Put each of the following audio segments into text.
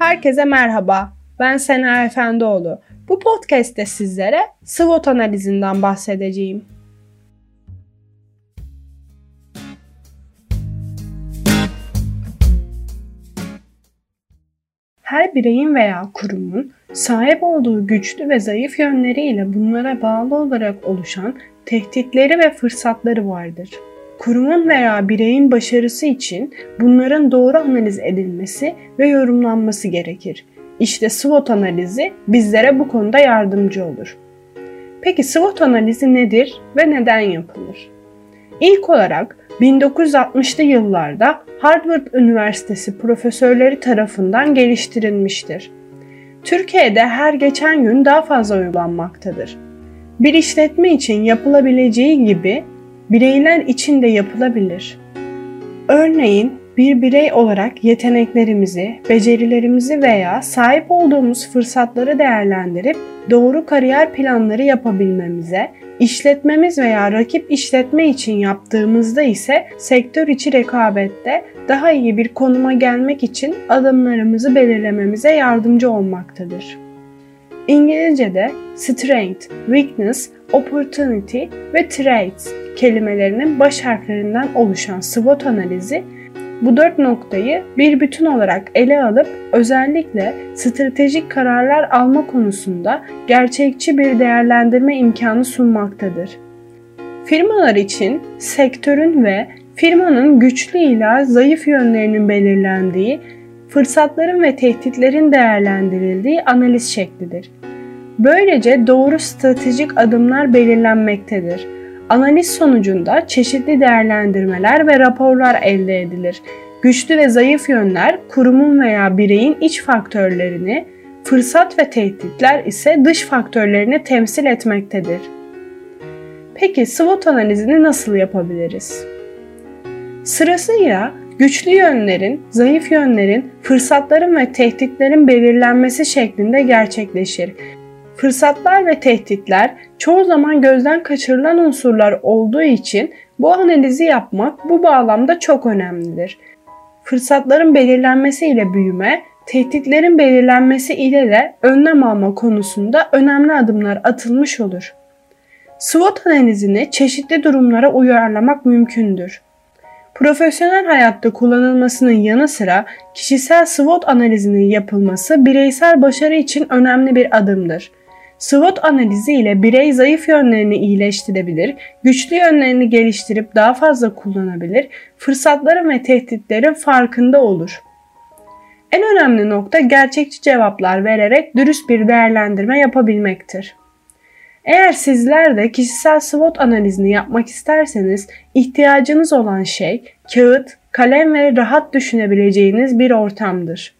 Herkese merhaba, ben Sena Efendioğlu. Bu podcast'te sizlere SWOT analizinden bahsedeceğim. Her bireyin veya kurumun sahip olduğu güçlü ve zayıf yönleriyle bunlara bağlı olarak oluşan tehditleri ve fırsatları vardır. Kurumun veya bireyin başarısı için bunların doğru analiz edilmesi ve yorumlanması gerekir. İşte SWOT analizi bizlere bu konuda yardımcı olur. Peki SWOT analizi nedir ve neden yapılır? İlk olarak 1960'lı yıllarda Harvard Üniversitesi profesörleri tarafından geliştirilmiştir. Türkiye'de her geçen gün daha fazla uygulanmaktadır. Bir işletme için yapılabileceği gibi bireyler için de yapılabilir. Örneğin bir birey olarak yeteneklerimizi, becerilerimizi veya sahip olduğumuz fırsatları değerlendirip doğru kariyer planları yapabilmemize, işletmemiz veya rakip işletme için yaptığımızda ise sektör içi rekabette daha iyi bir konuma gelmek için adımlarımızı belirlememize yardımcı olmaktadır. İngilizce'de strength, weakness, opportunity ve traits kelimelerinin baş harflerinden oluşan SWOT analizi bu dört noktayı bir bütün olarak ele alıp özellikle stratejik kararlar alma konusunda gerçekçi bir değerlendirme imkanı sunmaktadır. Firmalar için sektörün ve firmanın güçlü ila zayıf yönlerinin belirlendiği, fırsatların ve tehditlerin değerlendirildiği analiz şeklidir. Böylece doğru stratejik adımlar belirlenmektedir. Analiz sonucunda çeşitli değerlendirmeler ve raporlar elde edilir. Güçlü ve zayıf yönler kurumun veya bireyin iç faktörlerini, fırsat ve tehditler ise dış faktörlerini temsil etmektedir. Peki SWOT analizini nasıl yapabiliriz? Sırasıyla güçlü yönlerin, zayıf yönlerin, fırsatların ve tehditlerin belirlenmesi şeklinde gerçekleşir. Fırsatlar ve tehditler çoğu zaman gözden kaçırılan unsurlar olduğu için bu analizi yapmak bu bağlamda çok önemlidir. Fırsatların belirlenmesi ile büyüme, tehditlerin belirlenmesi ile de önlem alma konusunda önemli adımlar atılmış olur. SWOT analizini çeşitli durumlara uyarlamak mümkündür. Profesyonel hayatta kullanılmasının yanı sıra kişisel SWOT analizinin yapılması bireysel başarı için önemli bir adımdır. SWOT analizi ile birey zayıf yönlerini iyileştirebilir, güçlü yönlerini geliştirip daha fazla kullanabilir, fırsatların ve tehditlerin farkında olur. En önemli nokta gerçekçi cevaplar vererek dürüst bir değerlendirme yapabilmektir. Eğer sizler de kişisel SWOT analizini yapmak isterseniz ihtiyacınız olan şey kağıt, kalem ve rahat düşünebileceğiniz bir ortamdır.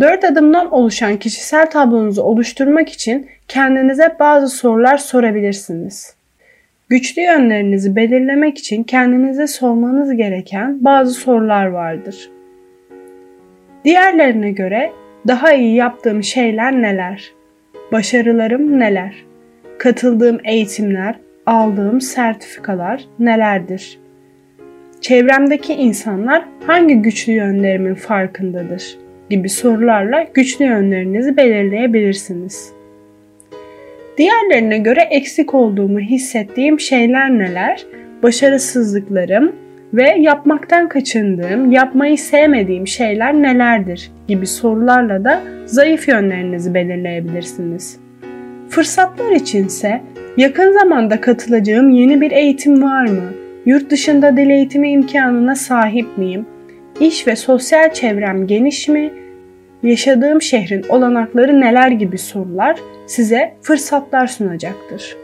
4 adımdan oluşan kişisel tablonuzu oluşturmak için kendinize bazı sorular sorabilirsiniz. Güçlü yönlerinizi belirlemek için kendinize sormanız gereken bazı sorular vardır. Diğerlerine göre daha iyi yaptığım şeyler neler? Başarılarım neler? Katıldığım eğitimler, aldığım sertifikalar nelerdir? Çevremdeki insanlar hangi güçlü yönlerimin farkındadır? Gibi sorularla güçlü yönlerinizi belirleyebilirsiniz. Diğerlerine göre eksik olduğumu hissettiğim şeyler neler? Başarısızlıklarım ve yapmaktan kaçındığım, yapmayı sevmediğim şeyler nelerdir? Gibi sorularla da zayıf yönlerinizi belirleyebilirsiniz. Fırsatlar içinse yakın zamanda katılacağım yeni bir eğitim var mı? Yurt dışında dil eğitimi imkanına sahip miyim? İş ve sosyal çevrem geniş mi? Yaşadığım şehrin olanakları neler gibi sorular size fırsatlar sunacaktır.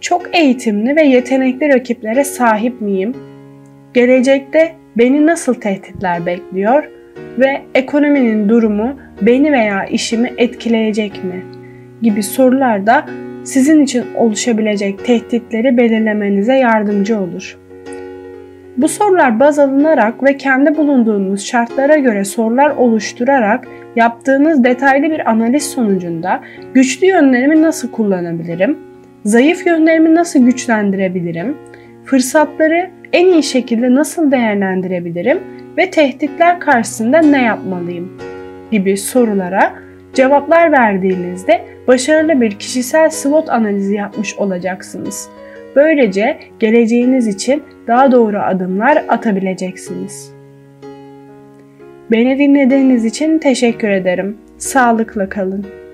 Çok eğitimli ve yetenekli rakiplere sahip miyim? Gelecekte beni nasıl tehditler bekliyor? Ve ekonominin durumu beni veya işimi etkileyecek mi? Gibi sorular da sizin için oluşabilecek tehditleri belirlemenize yardımcı olur. Bu sorular baz alınarak ve kendi bulunduğunuz şartlara göre sorular oluşturarak yaptığınız detaylı bir analiz sonucunda güçlü yönlerimi nasıl kullanabilirim, zayıf yönlerimi nasıl güçlendirebilirim, fırsatları en iyi şekilde nasıl değerlendirebilirim ve tehditler karşısında ne yapmalıyım gibi sorulara cevaplar verdiğinizde başarılı bir kişisel SWOT analizi yapmış olacaksınız. Böylece geleceğiniz için daha doğru adımlar atabileceksiniz. Beni dinlediğiniz için teşekkür ederim. Sağlıkla kalın.